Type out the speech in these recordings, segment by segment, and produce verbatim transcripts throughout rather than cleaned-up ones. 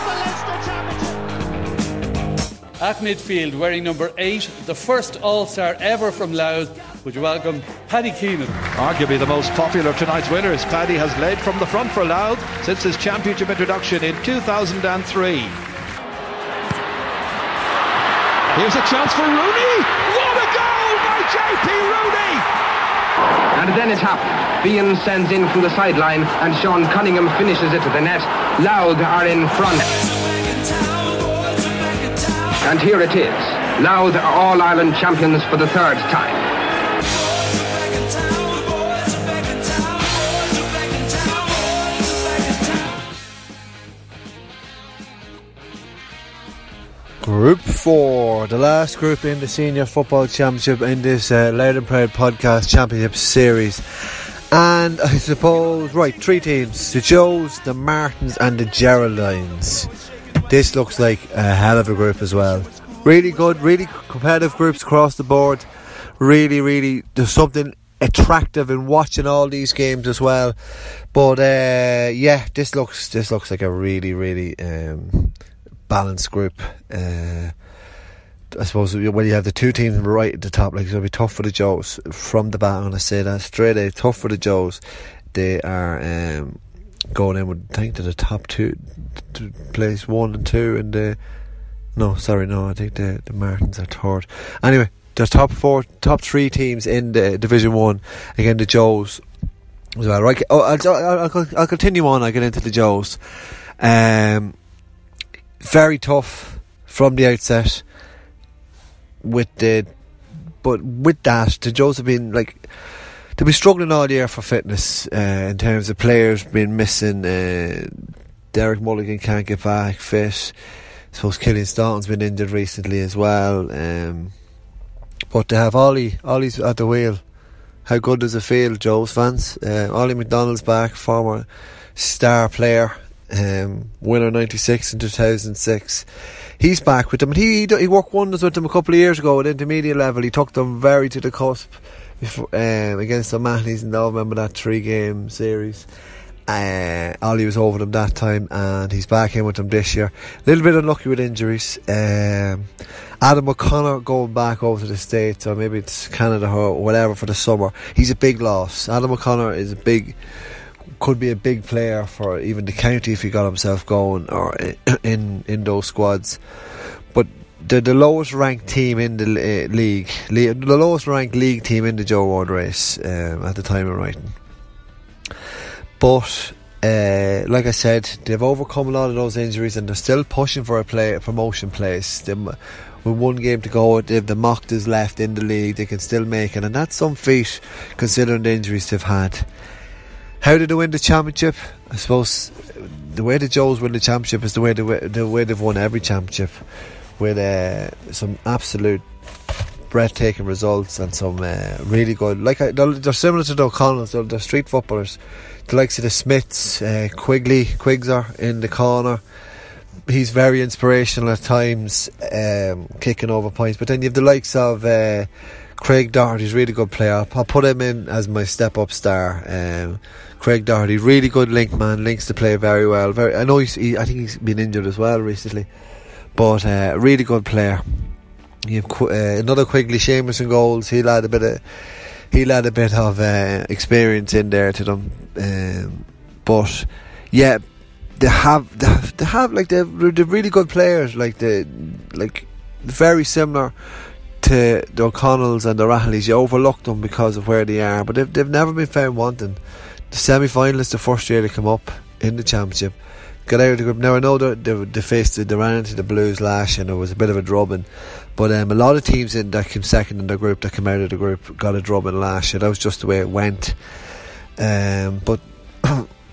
of the Leinster Championship. At midfield, wearing number eight, the first All-Star ever from Louth, would you welcome Paddy Keenan. Arguably the most popular of tonight's winners, Paddy has led from the front for Louth since his championship introduction in two thousand three. Here's a chance for Rooney! What a goal by J P Rooney! And then it happened. Bean sends in from the sideline and Sean Cunningham finishes it to the net. Louth are in front. And here it is. Louth are All-Ireland champions for the third time. Group four, the last group in the Senior Football Championship in this uh, Loud and Proud Podcast Championship Series. And I suppose, right, three teams. The Joes, the Martins and the Geraldines. This looks like a hell of a group as well. Really good, really competitive groups across the board. Really, really, there's something attractive in watching all these games as well. But uh, yeah, this looks this looks like a really, really um, balanced group. Uh, I suppose when you have the two teams right at the top, like, it's going to be tough for the Joes from the bat. I'm going to say that straight out, tough for the Joes. They are. Um, Going in, would think to the top two, to place one and two, and the no, sorry, no, I think the the Martins are third. Anyway, the top four, top three teams in the Division One. Again, the Joes as well. Right, oh, I'll, I'll I'll continue on. I get into the Joes. Um, very tough from the outset. With the, but with that, the Joes have been like. They've been struggling all year for fitness uh, in terms of players being missing. Uh, Derek Mulligan can't get back fit. I suppose Killian Staunton's been injured recently as well. Um, but to have Ollie, Ollie's at the wheel. How good does it feel, Joe's fans? Uh, Ollie McDonald's back, former star player, um, winner ninety-six in two thousand six. He's back with them. And he, he worked wonders with them a couple of years ago at intermediate level. He took them very to the cusp. Before, um, against O'Mahony's, and I remember that three game series. Uh, Ollie was over them that time, and he's back in with them this year. A little bit unlucky with injuries. Um, Adam O'Connor going back over to the States, or maybe it's Canada or whatever for the summer. He's a big loss. Adam O'Connor is a big, could be a big player for even the county if he got himself going or in in those squads. But The, the lowest ranked team in the uh, league, le- the lowest ranked league team in the Joe Ward race um, at the time of writing. But uh, like I said, they've overcome a lot of those injuries, and they're still pushing for a play, a promotion place. They, with one game to go, if the Mocht is left in the league, they can still make it, and that's some feat considering the injuries they've had. How did they win the championship? I suppose the way the Joes win the championship is the way they, the way they've won every championship. With uh, some absolute breathtaking results and some uh, really good, like I, they're, they're similar to the O'Connells. They're, they're street footballers. The likes of the Smiths, uh, Quigley, Quigzer in the corner. He's very inspirational at times, um, kicking over points. But then you have the likes of uh, Craig Doherty. He's a really good player. I'll put him in as my step-up star. Um, Craig Doherty, really good link man. Links to play very well. Very, I know. He's, he, I think he's been injured as well recently. But a uh, really good player. You have Qu- uh, another Quigley, Sheamus in goals. He'll add a bit of, he'll add a bit of uh, experience in there to them. Um, but yeah, they have, they have, they have like they're, they're really good players. Like the, like very similar to the O'Connells and the Rahleys. You overlook them because of where they are, but they've they've never been found wanting. The semi-finalists, the first year they come up in the championship. Got out of the group. Now I know they, they, they faced the they ran into the Blues last year and it was a bit of a drubbing, but um, a lot of teams in that came second in the group that came out of the group got a drubbing last year. That was just the way it went. Um, but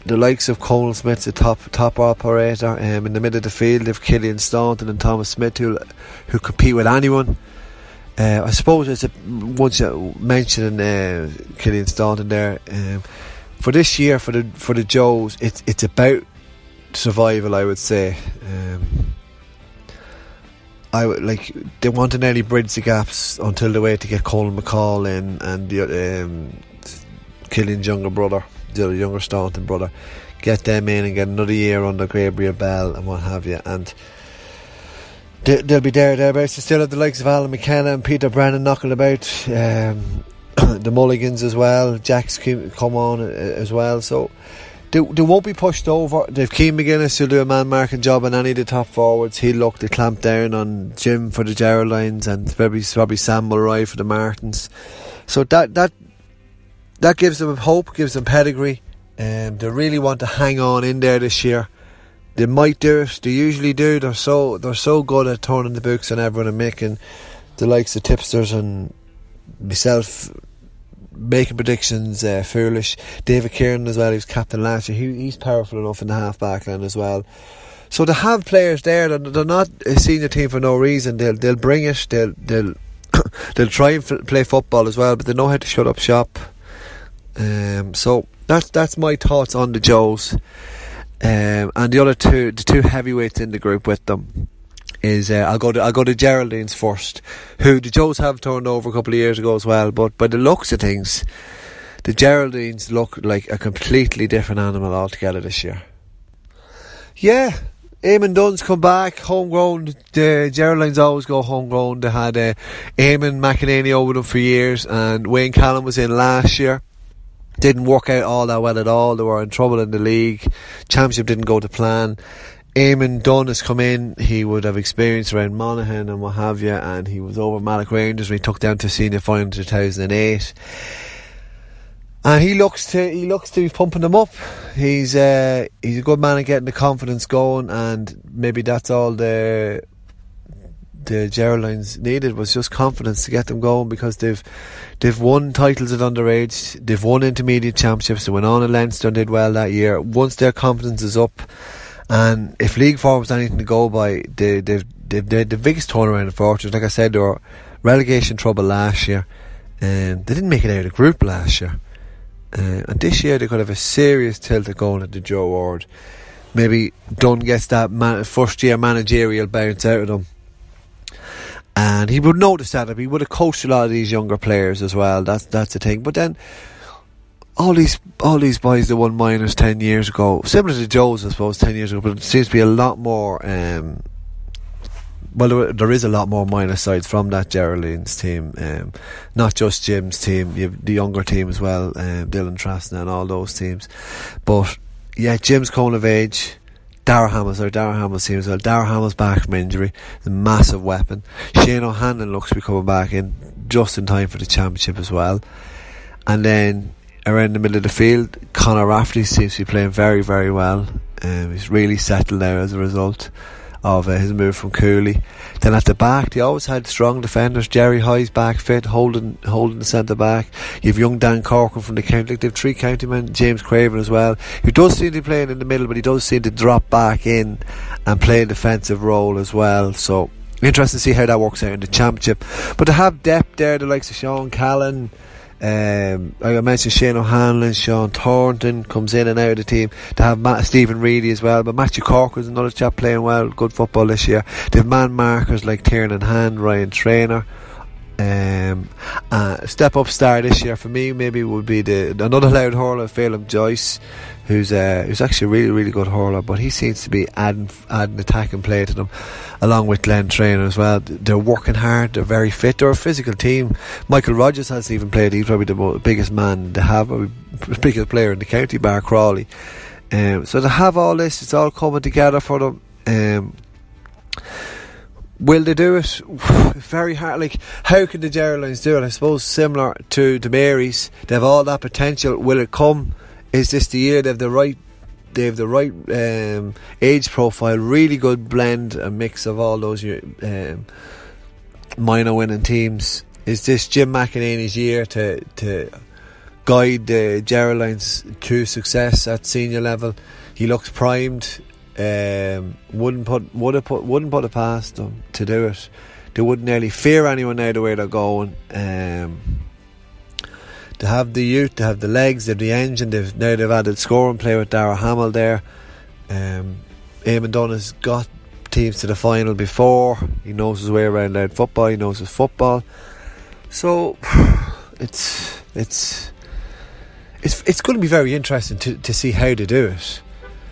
the likes of Colin Smith's a top top operator. Um, in the middle of the field, they've Killian Staunton and Thomas Smith who who compete with anyone. Uh, I suppose it's a, once you mentioned uh, Killian Staunton there, um, for this year for the for the Joes, it's it's about survival, I would say. Um, I would like they want to nearly bridge the gaps until the way to get Colin McCall in and the um, Killian's younger brother, the younger Staunton brother, get them in and get another year under Gabriel Bell and what have you, and they, they'll be there thereabouts. They still have the likes of Alan McKenna and Peter Brennan knocking about, um, the Mulligans as well, Jack's come on as well, so they, they won't be pushed over. They've Keane McGuinness who'll do a man marking job on any of the top forwards. He'll look to clamp down on Jim for the Geraldines and probably, probably Sam Mulroy for the Martins, so that that that gives them hope, gives them pedigree. Um, they really want to hang on in there this year. They might do it. They usually do. They're so they're so good at turning the books on everyone and making the likes of tipsters and myself making predictions uh, foolish. David Kieran as well. He was captain last year. He, he's powerful enough in the half back line as well. So they have players there. They're, they're not a senior team for no reason. They'll they'll bring it. They'll they'll they'll try and f- play football as well. But they know how to shut up shop. Um, so. That's that's my thoughts on the Joes, um, and the other two, the two heavyweights in the group with them, is uh, I'll go to I'll go to Geraldines first, who the Joes have turned over a couple of years ago as well. But by the looks of things, the Geraldines look like a completely different animal altogether this year. Yeah, Eamon Dunn's come back, homegrown. The Geraldines always go homegrown. They had uh, Éamonn McEneaney over them for years, and Wayne Callum was in last year. Didn't work out all that well at all. They were in trouble in the league. Championship didn't go to plan. Eamon Dunn has come in. He would have experience around Monaghan and what have you, and he was over Malik Rangers when he took down to senior final in two thousand eight. And he looks to he looks to be pumping them up. He's uh, he's a good man at getting the confidence going, and maybe that's all the the Geraldines needed, was just confidence to get them going, because they've they've won titles at underage, they've won intermediate championships, they went on at Leinster and did well that year. Once their confidence is up, and if league form is anything to go by, they, they've they've they had the biggest turnaround of fortunes. Like I said, they were relegation trouble last year, and they didn't make it out of the group last year, uh, and this year they could have a serious tilt at going at the Joe Ward. Maybe Dunn gets that man- first year managerial bounce out of them, and he would notice that. He would have coached a lot of these younger players as well. That's that's the thing. But then all these all these boys that won minors ten years ago, similar to Joe's, I suppose, ten years ago. But it seems to be a lot more. Um, well, there, there is a lot more minor sides from that Geraldines team, um, not just Jim's team. You have the younger team as well, um, Dylan Traston and all those teams. But yeah, Jim's coming of age. Darragh Hamill, sorry, Darragh Hamill's team as well. Darragh Hamill's back from injury, the massive weapon. Shane O'Hanlon looks to be coming back in just in time for the championship as well. And then around the middle of the field, Conor Rafferty seems to be playing very, very well. Um, he's really settled there as a result of uh, his move from Cooley. Then at the back, they always had strong defenders. Jerry Hoy's back fit, holding holding the centre back. You have young Dan Corkin from the county. They have three county men. James Craven as well, who does seem to be playing in the middle, but he does seem to drop back in and play a defensive role as well. So interesting to see how that works out in the championship. But to have depth there, the likes of Sean Callan, Um, I mentioned Shane O'Hanlon, Sean Thornton comes in and out of the team. They have Matt, Stephen Reedy as well, but Matthew Corkin's another chap playing well, good football this year. They have man markers like Tiernan Hand, Ryan Traynor. Um, uh, step up star this year for me maybe would be the another loud hurler, Phelim Joyce, who's uh, who's actually a really really good hurler, but he seems to be adding adding attack and play to them, along with Glenn Traynor as well. They're working hard, they're very fit, they're a physical team. Michael Rogers hasn't even played. He's probably the most, biggest man they have, the biggest player in the county bar Crawley. Um, so to have all this, it's all coming together for them. Um, Will they do it? Very hard. Like, how can the Geraldines do it? I suppose similar to the Marys, they have all that potential. Will it come? Is this the year they have the right? They have the right um, age profile. Really good blend, a mix of all those um, minor winning teams. Is this Jim McEneaney's year to to guide the Geraldines to success at senior level? He looks primed. Um, wouldn't put would have put wouldn't put it past them to do it. they wouldn't nearly fear anyone now the way they're going. Um, they have the youth, they have the legs, they have the engine. They've now they've added scoring play with Darragh Hamill there. Um, Eamon Dunn has got teams to the final before. He knows his way around loud football. He knows his football. So it's it's it's it's going to be very interesting to, to see how they do it,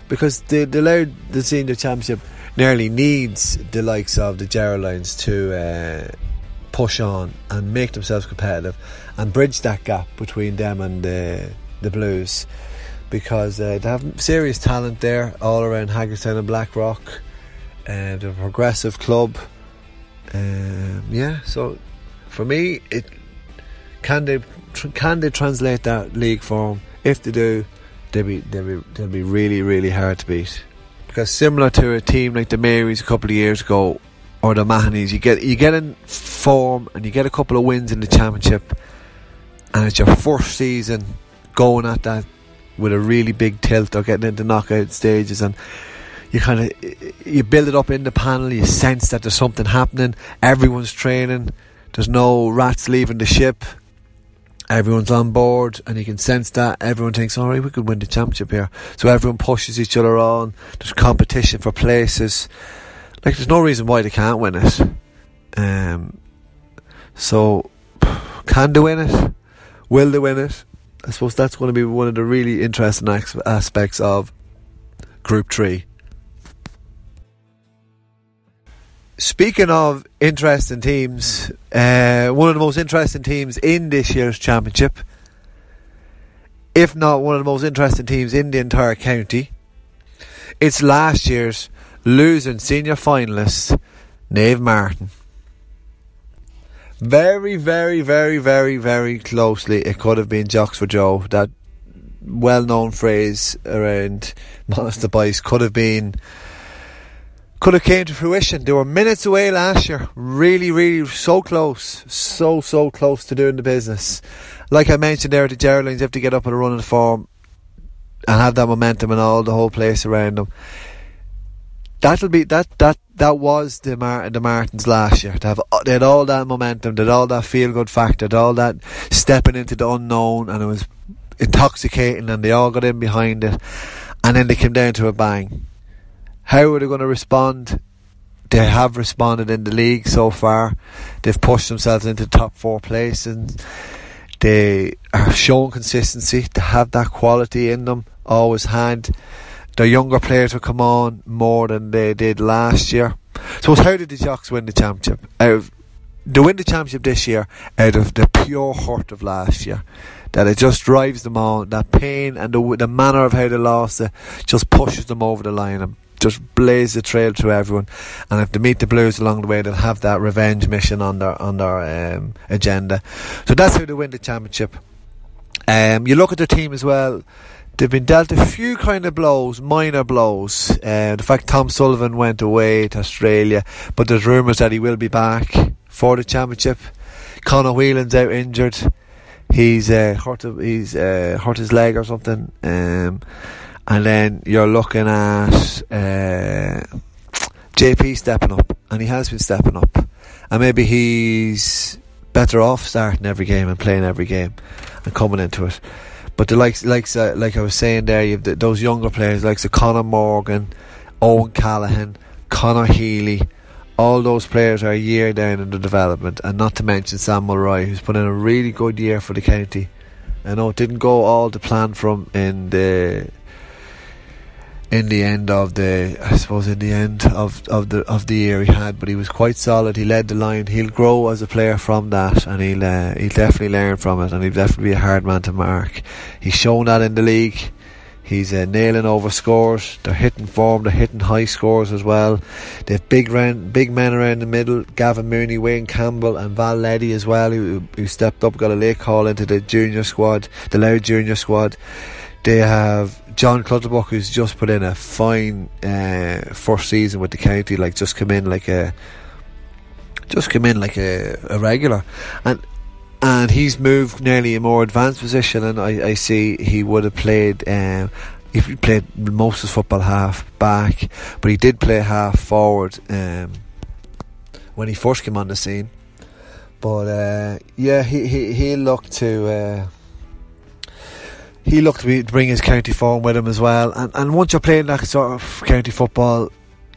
because the the Loud the senior championship nearly needs the likes of the Geraldines to uh, push on and make themselves competitive and bridge that gap between them and the the Blues, because uh, they have serious talent there all around Hagerstown and Blackrock. Uh, they're a progressive club. Um, yeah, so for me, it can they tr- can they translate that league form? If they do, they'll be they'll be they'll be really really hard to beat. Because similar to a team like the Marys a couple of years ago, or the Mahaneys, you get you get in form and you get a couple of wins in the championship, and it's your first season going at that with a really big tilt or getting into knockout stages, and you kind of you build it up in the panel. You sense that there's something happening. Everyone's training. There's no rats leaving the ship. Everyone's on board, and you can sense that. Everyone thinks, all right, we could win the championship here. So everyone pushes each other on. There's competition for places. Like, there's no reason why they can't win it. Um. So, can they win it? Will they win it? I suppose that's going to be one of the really interesting aspects of Group Three. Speaking of interesting teams, uh, one of the most interesting teams in this year's championship, if not one of the most interesting teams in the entire county, it's last year's losing senior finalists, Nave Martin. Very, very, very, very, very closely, it could have been Jocks for Joe. That well-known phrase around Monster Boys could have been... could have came to fruition. They were minutes away last year. Really, really so close. So, so close to doing the business. Like I mentioned there, the Geraldines have to get up and run in form and have that momentum and all the whole place around them. That'll be that that that was the Mar- the Martins last year. They have they had all that momentum, they had all that feel good factor, they had all that stepping into the unknown, and it was intoxicating, and they all got in behind it, and then they came down to a bang. How are they going to respond? They have responded in the league so far. They've pushed themselves into the top four place, and they are shown consistency. They have that quality in them, always had. Their younger players will come on more than they did last year. So how did the Jocks win the championship? Out of, they win the championship this year out of the pure hurt of last year. That it just drives them on. That pain and the, the manner of how they lost it just pushes them over the line and just blaze the trail to everyone, and if they meet the Blues along the way, they'll have that revenge mission on their on their um, agenda. So that's how they win the championship. Um, you look at their team as well; they've been dealt a few kind of blows, minor blows. Uh, the fact Tom Sullivan went away to Australia, but there's rumours that he will be back for the championship. Conor Whelan's out injured; he's uh, hurt he's uh, hurt his leg or something. Um, And then you're looking at uh, J P stepping up, and he has been stepping up. And maybe he's better off starting every game and playing every game and coming into it. But the likes, likes uh, like I was saying there, you have the, those younger players, like so Conor Morgan, Owen Callaghan, Conor Healy, all those players are a year down in the development. And not to mention Sam Mulroy, who's put in a really good year for the county. I know it didn't go all to plan from in the... In the end of the, I suppose in the end of, of the of the year he had, but he was quite solid. He led the line. He'll grow as a player from that, and he'll uh, he'll definitely learn from it, and he'll definitely be a hard man to mark. He's shown that in the league. He's uh, nailing over scores. They're hitting form. They're hitting high scores as well. They've big round, big men around the middle. Gavin Mooney, Wayne Campbell, and Val Leddy as well, who who stepped up, got a late call into the junior squad, the Loud junior squad. They have John Clutterbuck, who's just put in a fine uh, first season with the county, like just come in like a just come in like a, a regular, and and he's moved nearly a more advanced position. And I, I see he would have played um, he played most of his football half back, but he did play half forward um, when he first came on the scene. But uh, yeah, he, he he looked to uh, he looked to bring his county form with him as well. And and once you're playing that sort of county football,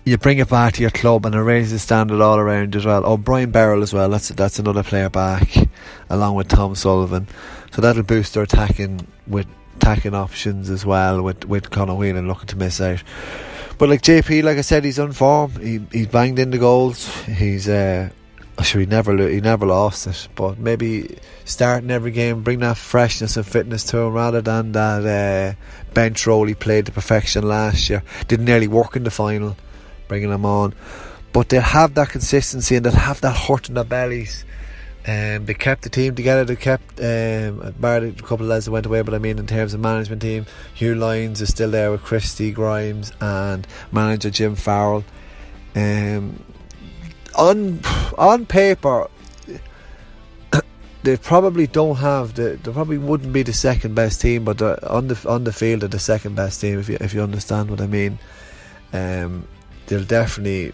you bring it back to your club and it raises the standard all around as well. Oh, Brian Berrell as well. That's that's another player back, along with Tom Sullivan. So that'll boost their attacking with attacking options as well. With with Conor Whelan looking to miss out. But like J P, like I said, he's on form. He he's banged in the goals. He's uh, sure he never he never lost it. But maybe starting every game, bring that freshness and fitness to him rather than that uh, bench role he played to perfection last year. Didn't nearly work in the final. Bringing them on, but they have that consistency and they have that hurt in their bellies. And um, they kept the team together. They kept um, barred a couple of lads that went away, but I mean in terms of management team, Hugh Lyons is still there with Christy Grimes and manager Jim Farrell. Um, on on paper, they probably don't have the. They probably wouldn't be the second best team, but on the on the field, they're the second best team. If you if you understand what I mean. Um, They'll definitely,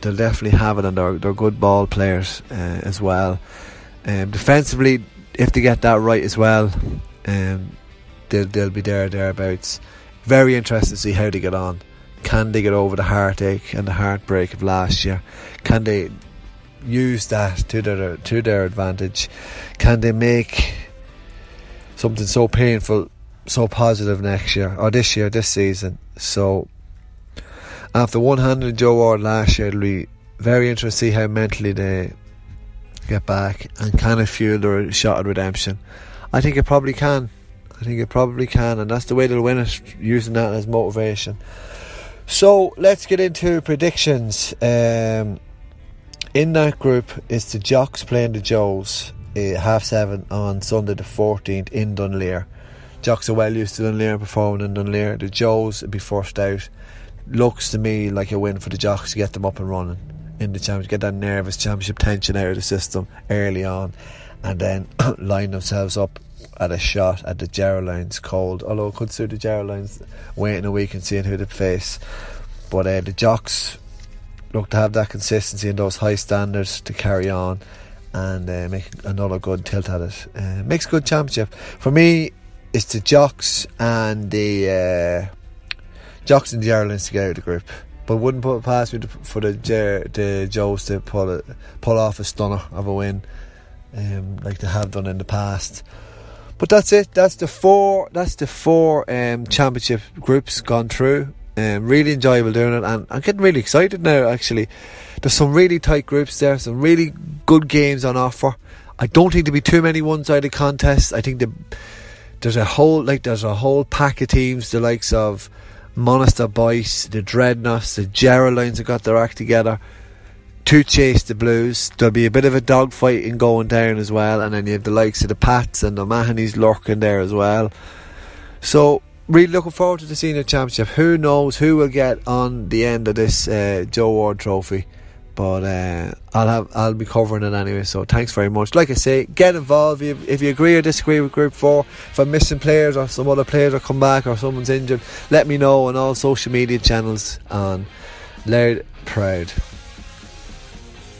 they'll definitely have it, and they're they're good ball players uh, as well. Um, defensively, if they get that right as well, um, they'll they'll be there thereabouts. Very interesting to see how they get on. Can they get over the heartache and the heartbreak of last year? Can they use that to their to their advantage? Can they make something so painful so positive next year or this year, this season? So. After one handle Joe Ward last year, it'll be very interesting to see how mentally they get back and can it fuel their shot at redemption. I think it probably can. I think it probably can, and that's the way they'll win it, using that as motivation. So let's get into predictions. Um, in that group is the Jocks playing the Joes at half seven on Sunday the fourteenth in Dunleer. Jocks are well used to Dunleer, performing in Dunleer. The Joes will be forced out. Looks to me like a win for the Jocks to get them up and running in the championship, get that nervous championship tension out of the system early on, and then line themselves up at a shot at the Geraldines cold, although it could suit the Geraldines waiting a week and seeing who they face. But uh, the Jocks look to have that consistency and those high standards to carry on and uh, make another good tilt at it. Uh, makes a good championship for me. It's the Jocks and the uh, Jocks and the Geraldines to get out of the group, but wouldn't put it past me to, for the the Joes to pull it, pull off a stunner of a win, um, like they have done in the past. But that's it. That's the four. That's the four um, championship groups gone through. Um, really enjoyable doing it, and I'm getting really excited now. Actually, there's some really tight groups there. Some really good games on offer. I don't think there'll be too many one-sided contests. I think the, there's a whole like there's a whole pack of teams, the likes of Monastir Boys, the Dreadnoughts, the Geraldines have got their act together to chase the Blues. There'll be a bit of a dogfight in going down as well, and then you have the likes of the Pats and the Mahanys lurking there as well. So really looking forward to the senior championship. Who knows who will get on the end of this uh, Joe Ward trophy, but uh, I'll have I'll be covering it anyway. So thanks very much. Like I say, get involved if you, if you agree or disagree with Group four. If I'm missing players or some other players are come back or someone's injured, let me know on all social media channels on Loud Proud.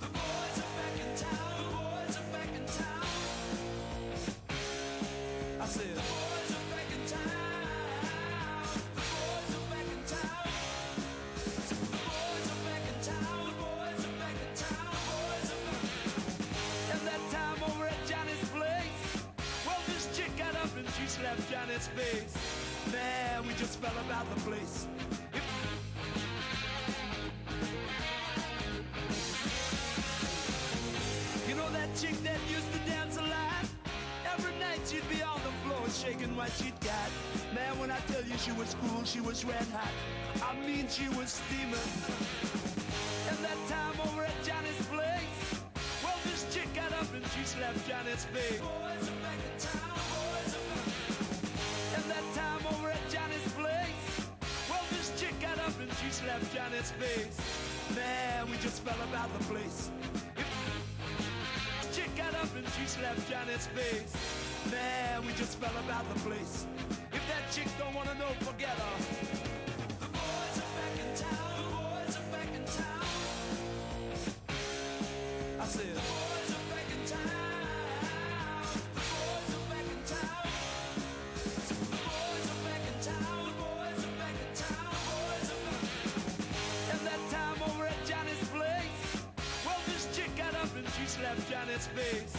The boys are back. his face. Man, we just fell about the place. You know that chick that used to dance a lot? Every night she'd be on the floor shaking what she'd got. Man, when I tell you she was cool, she was red hot. I mean, she was steaming. And that time over at Johnny's place, well, this chick got up and she slapped Johnny's face. Boys are back in town, boys are back. And that time over at Johnny's place, well, this chick got up and she slapped Johnny's face. Man, we just fell about the place. Chick got up and she slapped Johnny's face. Man, we just fell about the place. If that chick don't wanna know, forget her. The boys are back in town. The boys are back in town. I said, the boys are back in town. The boys are back in town. The boys are back in town. The boys are back in town. The boys are back in town. And that time over at Johnny's place, well, this chick got up and she slapped Johnny's face.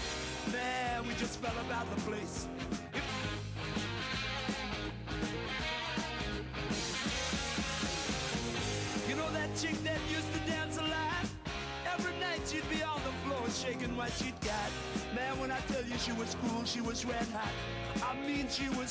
Man, we just fell about the place. You know that chick that used to dance a lot? Every night she'd be on the floor shaking what she'd got. Man, when I tell you she was cool, she was red hot. I mean, she was